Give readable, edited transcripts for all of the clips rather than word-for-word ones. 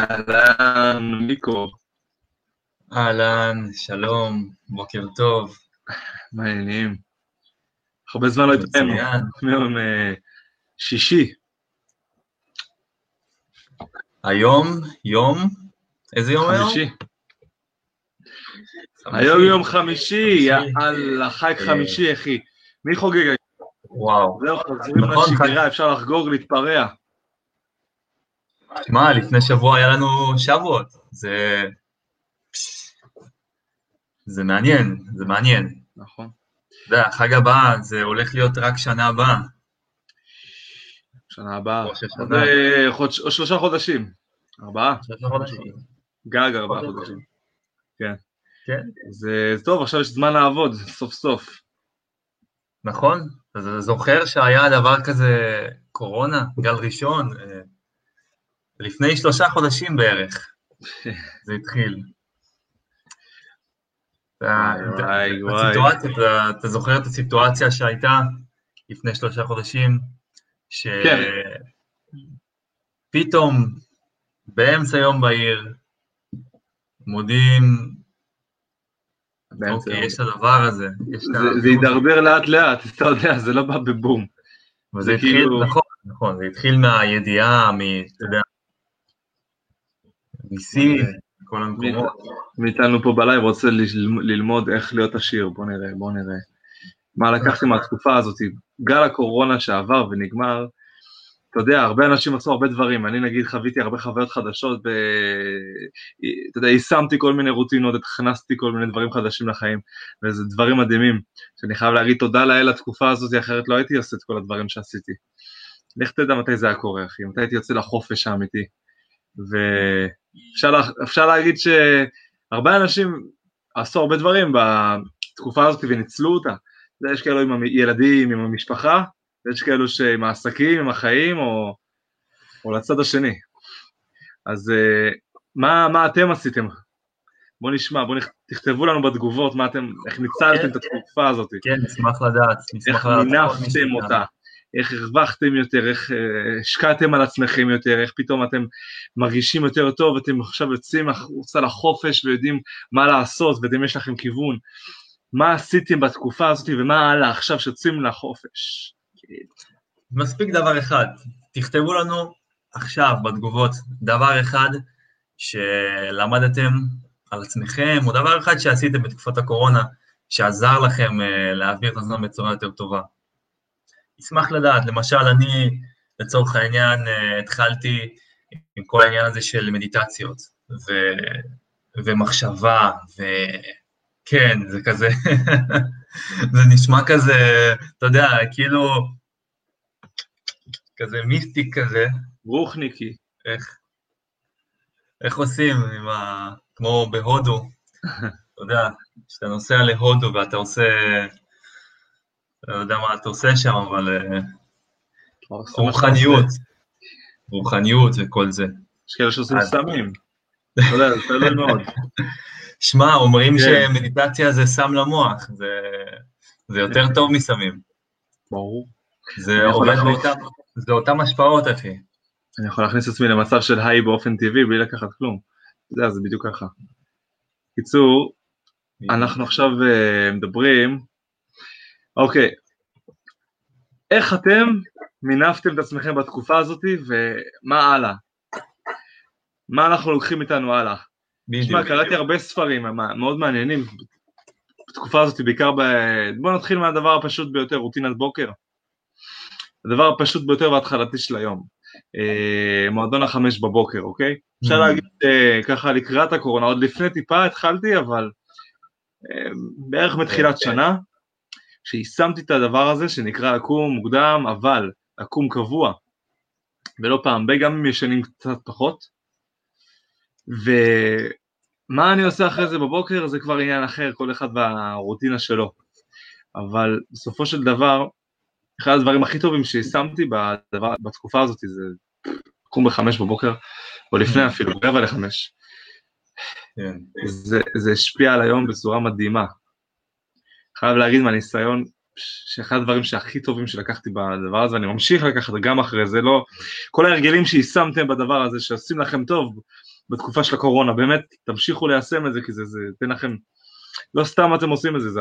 אהלן, מיקו. אהלן, שלום, בוקר טוב. מה העניינים? הרבה זמן לא התראינו, מיום שישי. היום, איזה יום היום? חמישי. היום יום חמישי, יאללה, חג חמישי, אחי. מי חוגג היום? וואו. זהו, חוזרים לשגרה, אפשר לחגוג, להתפרע. מה, לפני שבוע היה לנו שבועות, זה מעניין, נכון. זה, החג הבא, זה הולך להיות רק שנה הבאה. שנה הבאה, או 3 חודשים, 4. 3 חודשים. גג 4 חודשים, כן. זה טוב, עכשיו יש זמן לעבוד, סוף סוף. נכון, אתה זוכר שהיה דבר כזה קורונה, גל ראשון, לפני 3 חודשים בערך, זה התחיל. אתה זוכר את הסיטואציה שהייתה לפני 3 חודשים, שפתאום באמצע יום בעיר מודיעים, אוקיי, יש את הדבר הזה. זה ידרדר לאט לאט, אתה יודע, זה לא בא בבום. נכון, זה התחיל מהידיעה, אתה יודע, ניסים, כל המקומות. מאיתנו פה בלייב רוצה ללמוד איך להיות עשיר, בוא נראה, מה לקחתי מהתקופה הזאת, גל הקורונה שעבר ונגמר, אתה יודע, הרבה אנשים עשו הרבה דברים, אני נגיד חוויתי הרבה חוויות חדשות, אתה יודע, יישמתי כל מיני רוטינות, הכנסתי כל מיני דברים חדשים לחיים, וזה דברים מדהימים, שאני חייב להגיד תודה לאל התקופה הזאת, אחרת לא הייתי עושה את כל הדברים שעשיתי. לך תדע מתי זה היה קורה, אחי, מתי הייתי יוצא לחופש האמיתי, ואפשר להגיד שהרבה אנשים עשו הרבה דברים בתקופה הזאת וניצלו אותה, יש כאלו עם הילדים, עם המשפחה, יש כאלו עם העסקים, עם החיים, או לצד השני. אז מה אתם עשיתם? בואו נשמע, תכתבו לנו בתגובות, איך ניצלתם את התקופה הזאת. כן, נשמח לדעת. איך מינפתם אותה, איך הרווחתם יותר, איך השקעתם על עצמכם יותר, איך פתאום אתם מרגישים יותר טוב, אתם עכשיו יוצאים החוצה לחופש ויודעים מה לעשות, ואתם יש לכם כיוון. מה עשיתם בתקופה הזאת ומה הלאה עכשיו שיוצאים לחופש? מספיק דבר אחד, תכתבו לנו עכשיו בתגובות דבר אחד שלמדתם על עצמכם, או דבר אחד שעשיתם בתקופת הקורונה, שעזר לכם להעביר את הזמן בצורה יותר טובה. אשמח לדעת, למשל אני לצורך העניין התחלתי עם כל העניין הזה של מדיטציות, ומחשבה, כן, זה כזה, זה נשמע כזה, אתה יודע, כאילו, כזה מיסטיק כזה. רוחניקי. איך עושים, כמו בהודו, אתה יודע, כשאתה נוסע להודו ואתה עושה, לא יודע מה אתה עושה שם, אבל רוחניות, וכל זה. יש כאלה שעושים סמים, אתה יודע, זה לא מאוד. שמע, אומרים שמדיטציה זה סם למוח, זה יותר טוב מסמים. ברור. זה עובד באותן השפעות, אחי. אני יכול להכניס עצמי למצב של היי באופן טבעי, בלי לקחת כלום. זה בדיוק ככה. קיצור, אנחנו עכשיו מדברים, אוקיי, איך אתם מינפתם את עצמכם בתקופה הזאת, ומה הלאה? מה אנחנו לוקחים איתנו הלאה? תשמע, קראתי הרבה ספרים מאוד מעניינים בתקופה הזאת, בעיקר בואו נתחיל מהדבר הפשוט ביותר, רוטינת בוקר. הדבר הפשוט ביותר וההתחלתי של היום, מועדון 5 בבוקר, אוקיי? אפשר להגיד ככה לקראת הקורונה, עוד לפני טיפה התחלתי, אבל בערך מתחילת שנה, שיישמתי את הדבר הזה שנקרא לקום מוקדם, אבל לקום קבוע, ולא פעם בי, גם אם ישנים קצת פחות, ומה אני עושה אחרי זה בבוקר, זה כבר עניין אחר, כל אחד והרוטינה שלו. אבל בסופו של דבר, אחד הדברים הכי טובים ששמתי בתקופה הזאת, זה קום 5 בבוקר, או לפני אפילו, 4:45. זה השפיע על היום בצורה מדהימה. חייב להגיד מהניסיון שאחד הדברים שהכי טובים שלקחתי בדבר הזה, ואני ממשיך לקחת גם אחרי זה, לא, כל ההרגלים שיישמתם בדבר הזה, שעושים לכם טוב בתקופה של הקורונה, באמת תמשיכו ליישם את זה, כי זה תן לכם, לא סתם אתם עושים את זה, זה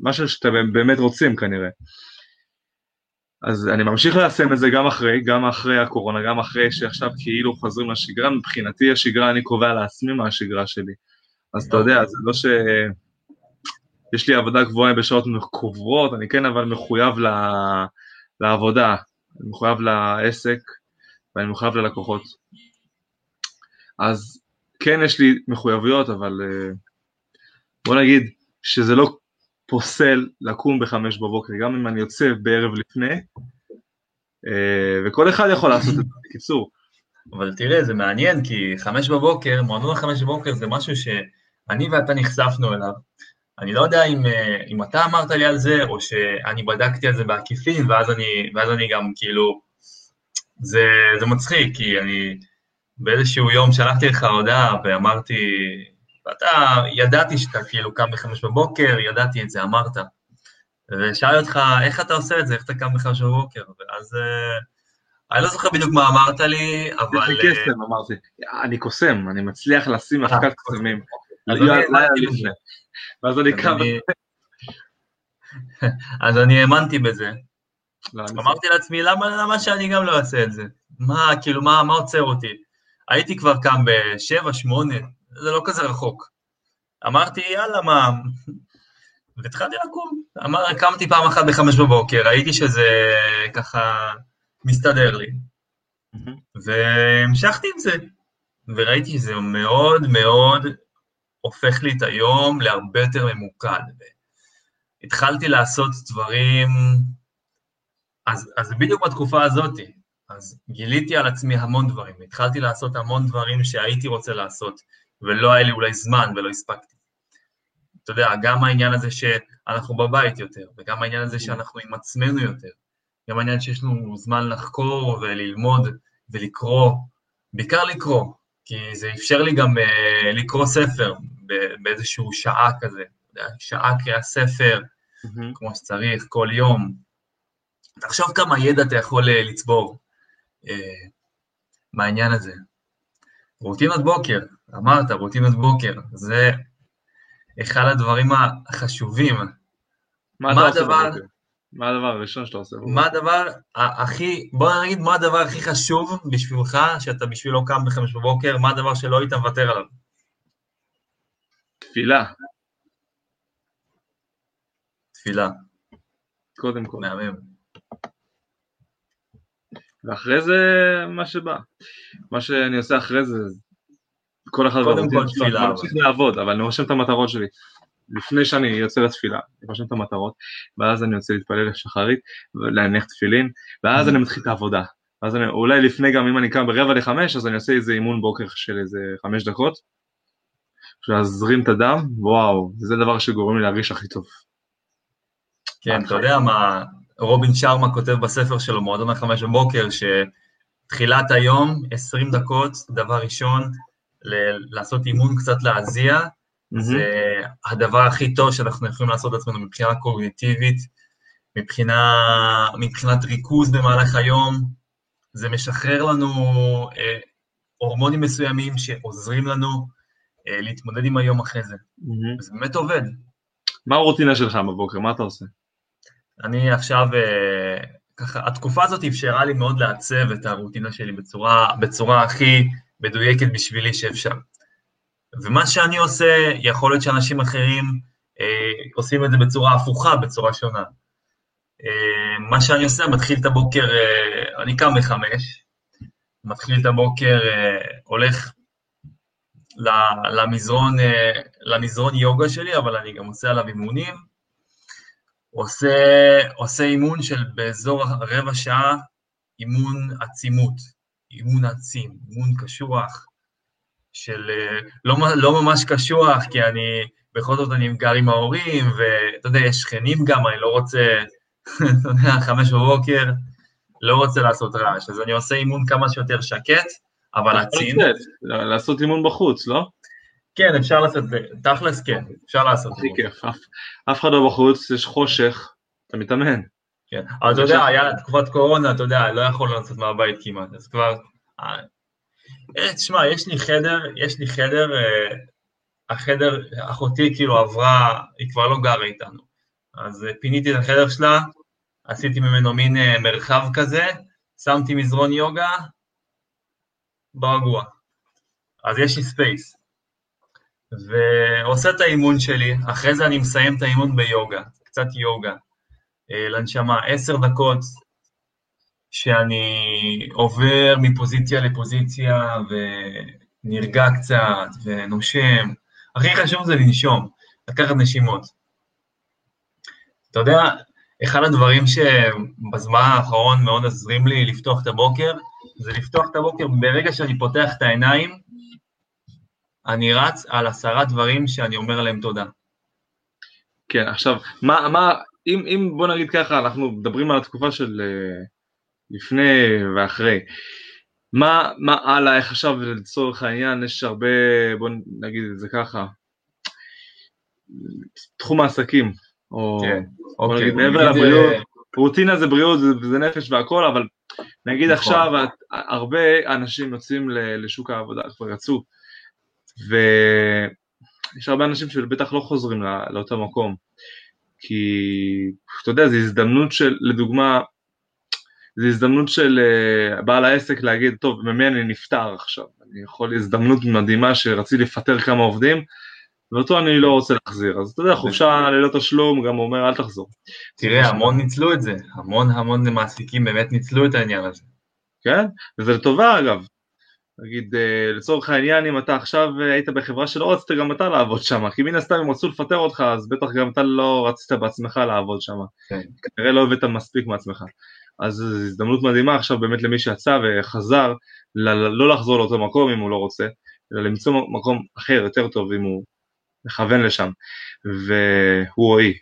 משהו שאתם באמת רוצים כנראה. אז אני ממשיך ליישם את זה גם אחרי הקורונה, גם אחרי שעכשיו כאילו חוזרים לשגרה, מבחינתי השגרה, אני קובע לעצמי מה השגרה שלי. אז אתה יודע, זה לא ש... יש לי עבודה גבוהה בשעות קוברות, אני כן אבל מחויב לעבודה, אני מחויב לעסק, ואני מחויב ללקוחות. אז כן יש לי מחויבויות, אבל בוא נגיד שזה לא פוסל לקום ב5 בבוקר, גם אם אני יוצא בערב לפני, וכל אחד יכול לעשות את זה בקיצור. אבל תראה, זה מעניין, כי 5 בבוקר, מועדון 5 בבוקר זה משהו שאני ואתה נחשפנו אליו, אני לא יודע אם אתה אמרת לי על זה, או שאני בדקתי על זה בעקיפין, ואז אני גם כאילו, זה מצחיק, כי אני באיזשהו יום שלחתי לך הודעה, ואמרתי, ואתה, ידעתי שאתה כאילו קם ב5 בבוקר, ידעתי את זה, אמרת, ושאל אותך, איך אתה עושה את זה, איך אתה קם ב5 בבוקר, ואז, אני לא זוכר בדיוק מה אמרת לי, אבל... יש לי קסם, אמרתי, אני קוסם, אני מצליח לשים אחת קסמים, אני לא יודע לפני. אז אני האמנתי בזה, אמרתי לעצמי, למה שאני גם לא אעשה את זה? מה, כאילו, מה עוצר אותי? הייתי כבר כאן ב7-8, זה לא כזה רחוק. אמרתי, יאללה, מה? והתחלתי לקום. קמתי פעם אחת ב5 בבוקר, ראיתי שזה ככה מסתדר לי. והמשכתי עם זה, וראיתי שזה מאוד מאוד... הופך לי את היום להרבה יותר ממוקד. התחלתי לעשות דברים, אז בדיוק בתקופה הזאת, אז גיליתי על עצמי המון דברים, התחלתי לעשות המון דברים שהייתי רוצה לעשות, ולא היה לי אולי זמן ולא הספקתי. אתה יודע, גם העניין הזה שאנחנו בבית יותר, וגם העניין הזה שאנחנו עם עצמנו יותר, גם העניין שיש לנו זמן לחקור וללמוד ולקרוא, בעיקר לקרוא, כי זה אפשר לי גם לקרוא ספר באיזשהו שעה כזה, שעה קריאה ספר, כמו שצריך, כל יום. תחשוב כמה ידע אתה יכול לצבור מהעניין הזה. רוטינת בוקר, אמרת, רוטינת בוקר, זה אחד הדברים החשובים. מה הדבר? מה הדבר הראשון שאתה עושה? מה הדבר הכי, בוא נגיד, מה הדבר הכי חשוב בשבילך, שאתה בשבילו קם ב5 בבוקר, מה הדבר שלא היית מוותר עליו? תפילה. קודם כל. מהמם. ואחרי זה מה שבא. מה שאני עושה אחרי זה, כל אחד... קודם כל תפילה. אני ממשיך לעבוד, אבל אני רושם את המטרות שלי. לפני שאני יוצא לתפילה, אני פשוט את המטרות, ואז אני יוצא להתפלל לשחרית, להניח תפילין, ואז אני מתחיל את העבודה, ואז אני, אולי לפני גם אם אני קם ב4:45, אז אני עושה איזה אימון בוקר של איזה 5 דקות, שעזרים את הדם, וואו, זה דבר שגורם לי להרגיש הכי טוב. כן, אתה יודע מה רובין שרמה כותב בספר שלו, מועדון 5 בבוקר, שתחילת היום, 20 דקות, דבר ראשון, לעשות אימון קצת להזיע, זה הדבר הכי טוב שאנחנו יכולים לעשות לעצמנו מבחינה קוגניטיבית, מבחינת ריכוז במהלך היום, זה משחרר לנו הורמונים מסוימים שעוזרים לנו להתמודד עם היום אחרי זה. זה באמת עובד. מה הרוטינה שלך בבוקר? מה אתה עושה? אני עכשיו, ככה, התקופה הזאת אפשרה לי מאוד לעצב את הרוטינה שלי בצורה הכי מדויקת בשבילי שאפשר. ומה שאני עושה, יכול להיות שאנשים אחרים עושים את זה בצורה הפוכה, בצורה שונה. מה שאני עושה, מתחיל את הבוקר, אני קם ב5, מתחיל את הבוקר, הולך למזרון יוגה שלי, אבל אני גם עושה עליו אימונים, עושה אימון של באזור 15 דקות, אימון עצימות, אימון עצים, אימון קשוח, של לא ממש קשוח, כי אני בכל זאת אני גר עם ההורים, ואתה יודע, יש שכנים גם, אני לא רוצה, אתה יודע, 5 בבוקר, לא רוצה לעשות רעש, אז אני עושה אימון כמה שיותר שקט, אבל עצים. לעשות אימון בחוץ, לא? כן, אפשר לעשות, תכלס כן, אפשר לעשות אימון. הכי כיף, אף אחד לא בחוץ, יש חושך, אתה מתאמן. כן, אבל אתה יודע, היה לה תקופת קורונה, אתה יודע, לא יכול לנסות מהבית כמעט, אז כבר... תשמע, יש לי חדר, החדר, אחותי כאילו עברה, היא כבר לא גרה איתנו, אז פיניתי את החדר שלה, עשיתי ממנו מין מרחב כזה, שמתי מזרון יוגה, ברגוע. אז יש לי ספייס. ועושה את האימון שלי, אחרי זה אני מסיים את האימון ביוגה, קצת יוגה, לנשמה, 10 דקות, שאני עובר מפוזיציה לפוזיציה, ונרגע קצת, ונושם. הכי חשוב זה לנשום, לקחת נשימות. אתה יודע, אחד הדברים שבזמן האחרון מאוד עזרים לי לפתוח את הבוקר, זה לפתוח את הבוקר, ברגע שאני פותח את העיניים, אני רץ על 10 דברים שאני אומר להם תודה. כן, עכשיו, מה אם בוא נגיד ככה, אנחנו מדברים על התקופה של לפני ואחרי, מה הלאה, איך עכשיו לצורך העניין, יש הרבה, בוא נגיד את זה ככה, תחום העסקים, או אוקיי, מעבר לבריאות, רוטינה זה בריאות, זה נפש והכל, אבל נגיד עכשיו, הרבה אנשים יוצאים לשוק העבודה, כבר יצאו, ויש הרבה אנשים שבטח לא חוזרים לאותו מקום, כי אתה יודע, זו הזדמנות של, לדוגמה, זו הזדמנות של בעל העסק להגיד, טוב, ממי אני נפטר עכשיו, אני יכול להזדמנות מדהימה שרציתי לפטר כמה עובדים, ואותו אני לא רוצה להחזיר, אז אתה יודע, חופשה ללא תשלום, גם אומר, אל תחזור. תראה, המון ניצלו את זה, המון מעסיקים באמת ניצלו את העניין הזה. כן, וזה לטובה אגב. נגיד, לצורך העניין, אם אתה עכשיו היית בחברה שלא רצית גם אתה לעבוד שם, כי מן הסתם אם רצו לפטר אותך, אז בטח גם אתה לא רצית בעצמך לעבוד שם. כנראה לא הבאת מספיק מעצמך. אז זו הזדמנות מדהימה עכשיו באמת למי שיצא וחזר, לא לחזור לאותו מקום אם הוא לא רוצה, אלא למצוא מקום אחר יותר טוב אם הוא מכוון לשם, והוא או היא.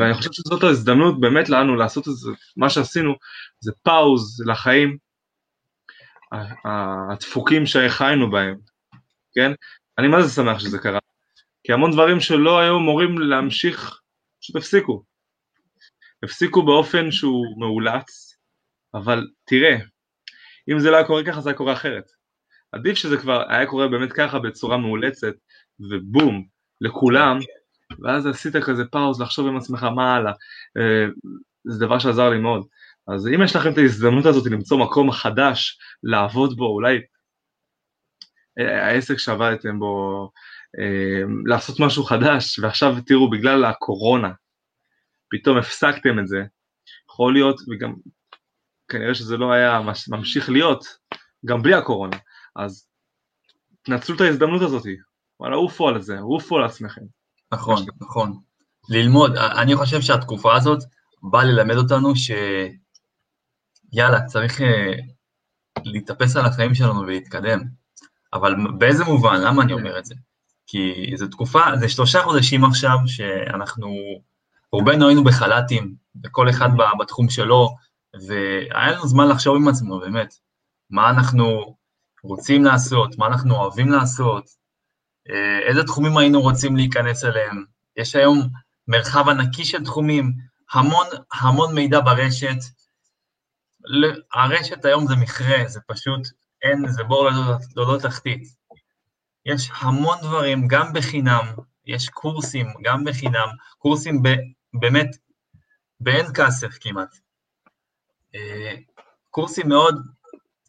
ואני חושב שזאת ההזדמנות באמת לנו לעשות את זה, מה שעשינו, זה פאוז לחיים, הדפוקים שחיינו בהם, כן? אני מה זה שמח שזה קרה, כי המון דברים שלא היו מורים להמשיך, שתפסיקו. הפסיקו באופן שהוא מאולץ, אבל תראה, אם זה לא היה קורה ככה, זה היה קורה אחרת. עדיף שזה כבר היה קורה באמת ככה בצורה מאולצת, ובום, לכולם, ואז עשית כזה פאוז לחשוב עם עצמך מה הלאה, זה דבר שעזר לי מאוד. אז אם יש לכם את ההזדמנות הזאת למצוא מקום חדש לעבוד בו, אולי העסק שעבדתם בו, לעשות משהו חדש, ועכשיו תראו בגלל הקורונה, פתאום הפסקתם את זה, יכול להיות, וגם כנראה שזה לא היה ממשיך להיות, גם בלי הקורונה, אז תנצלו את ההזדמנות הזאת, וואלה, עופו על זה, עופו על עצמכם. נכון, נכון. ללמוד, אני חושב שהתקופה הזאת באה ללמד אותנו ש... יאללה, צריך להתאפס על החיים שלנו ולהתקדם. אבל באיזה מובן? למה אני אומר את זה? כי זו תקופה, זה 3 חודשים עכשיו שאנחנו, רובנו היינו בחלטים, וכל אחד בתחום שלו, והיה לנו זמן לחשוב עם עצמנו, באמת. מה אנחנו רוצים לעשות, מה אנחנו אוהבים לעשות, איזה תחומים היינו רוצים להיכנס אליהם. יש היום מרחב ענקי של תחומים, המון מידע ברשת, הרשת היום זה מכרה, זה פשוט, אין, זה בור ללא תחתית. יש המון דברים, גם בחינם, יש קורסים, גם בחינם, קורסים באמת, באין כסף כמעט. קורסים מאוד,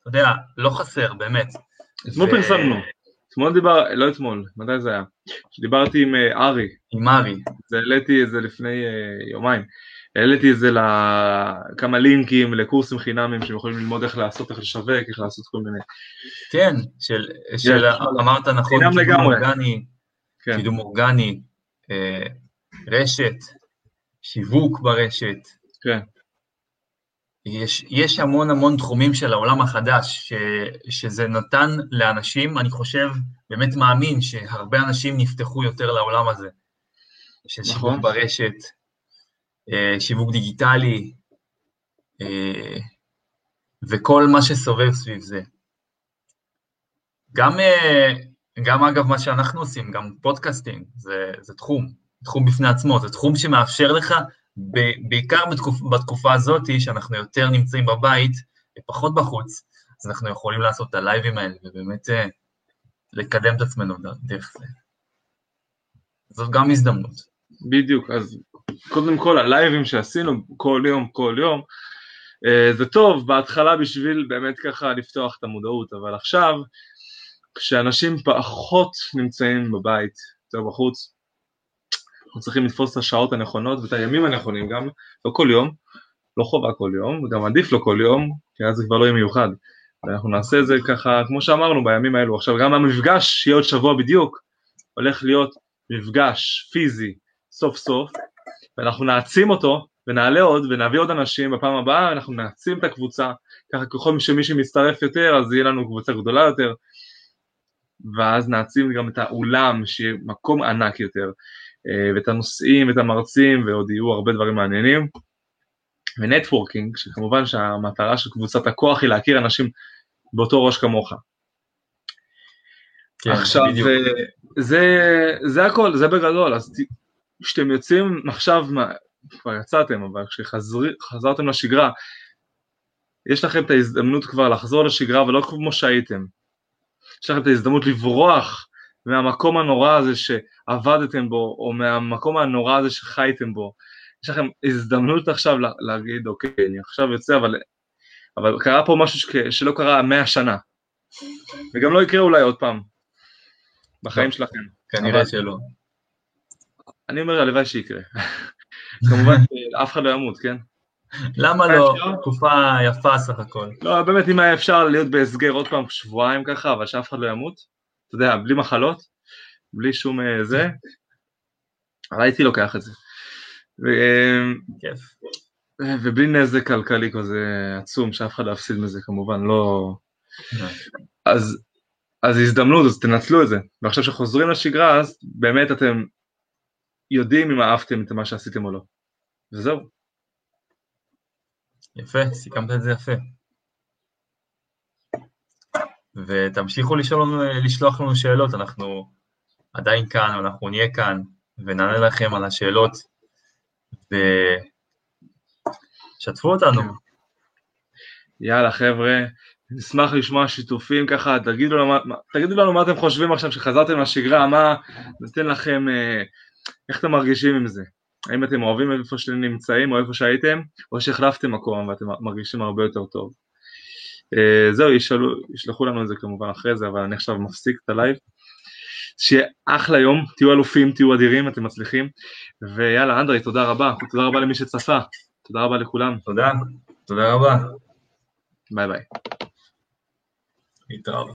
אתה יודע, לא חסר, באמת. אתמול פרסמנו, אתמול דיברתי, לא אתמול, מתי זה היה? שדיברתי עם ארי. עם ארי. העליתי את זה לפני יומיים. העליתי את זה לכמה לינקים, לקורסים חינמים, שהם יכולים ללמוד איך לעשות, איך לשווק, איך לעשות כל מיני. כן, של אמרת נכון, קידום אורגני, רשת, שיווק ברשת. כן. יש המון תחומים של העולם החדש, שזה נתן לאנשים, אני חושב, באמת מאמין, שהרבה אנשים נפתחו יותר לעולם הזה. של שיווק ברשת. שיווק דיגיטלי, וכל מה שסובב סביב זה. גם אגב מה שאנחנו עושים, גם פודקאסטינג, זה תחום, תחום בפני עצמו, זה תחום שמאפשר לך, בעיקר בתקופה הזאת, שאנחנו יותר נמצאים בבית, פחות בחוץ, אז אנחנו יכולים לעשות את הלייבים האלה, ובאמת לקדם את עצמנו דרך זה. זאת גם הזדמנות. בדיוק, אז קודם כל, הלייבים שעשינו כל יום, זה טוב, בהתחלה בשביל באמת ככה לפתוח את המודעות, אבל עכשיו, כשאנשים פחות נמצאים בבית, יותר בחוץ, אנחנו צריכים לתפוס את השעות הנכונות ואת הימים הנכונים גם, לא כל יום, לא חובה כל יום, וגם עדיף לא כל יום, כי אז זה כבר לא יהיה מיוחד. אנחנו נעשה את זה ככה, כמו שאמרנו, בימים האלו. עכשיו גם המפגש, שיהיה עוד שבוע בדיוק, הולך להיות מפגש פיזי סוף סוף, ואנחנו נעצים אותו, ונעלה עוד, ונביא עוד אנשים בפעם הבאה, אנחנו נעצים את הקבוצה, ככה ככל שמי שמצטרף יותר, אז יהיה לנו קבוצה גדולה יותר, ואז נעצים גם את האולם, שיהיה מקום ענק יותר, ואת הנושאים, ואת המרצים, ועוד יהיו הרבה דברים מעניינים, ונטוורקינג, שכמובן שהמטרה של קבוצת הכוח היא להכיר אנשים באותו ראש כמוך. כן, עכשיו, זה הכל, זה בגדול, אז כשאתם יוצאים, עכשיו כבר יצאתם, אבל כשחזרתם לשגרה, יש לכם את ההזדמנות כבר לחזור לשגרה, ולא כמו שהייתם. יש לכם את ההזדמנות לברוח מהמקום הנורא הזה שעבדתם בו, או מהמקום הנורא הזה שחייתם בו. יש לכם הזדמנות עכשיו להגיד, אוקיי, אני עכשיו יוצא, אבל קרה פה משהו שלא קרה 100 שנה, וגם לא יקרה אולי עוד פעם, בחיים שלכם. כנראה שלא. אני אומר, הלוואי שיקרה. כמובן, אף אחד לא ימות, כן? למה לא? תקופה יפה סך הכל. לא, באמת, אם היה אפשר להיות בהסגר עוד פעם שבועיים ככה, אבל שאף אחד לא ימות, אתה יודע, בלי מחלות, בלי שום זה, אבל הייתי לוקח את זה. ובלי נזק כלכלי כזה עצום, שאף אחד להפסיד מזה כמובן, לא... אז הזדמנות, אז תנצלו את זה, ועכשיו שחוזרים לשגרה, אז באמת אתם יודעים אם אהבתם את מה שעשיתם או לא, וזהו. יפה, סיכמת את זה יפה. ותמשיכו לשלוח לנו שאלות, אנחנו עדיין כאן, אנחנו נהיה כאן, ונענה לכם על השאלות, ושתפו אותנו. יאללה חבר'ה, נשמח לשמוע שיתופים ככה, תגידו לנו מה אתם חושבים עכשיו שחזרתם לשגרה, מה נותן לכם, איך אתם מרגישים עם זה, האם אתם אוהבים איפה שאתם נמצאים או איפה שהייתם, או שהחלפתם מקום ואתם מרגישים הרבה יותר טוב. זהו, ישלחו לנו את זה כמובן אחרי זה, אבל אני עכשיו מפסיק את הלייב. שיהיה אחלה יום, תהיו אלופים, תהיו אדירים, אתם מצליחים, ויאללה, אנדרי, תודה רבה, תודה רבה למי שצפה, תודה רבה לכולם. תודה, תודה רבה. ביי ביי. להתראות.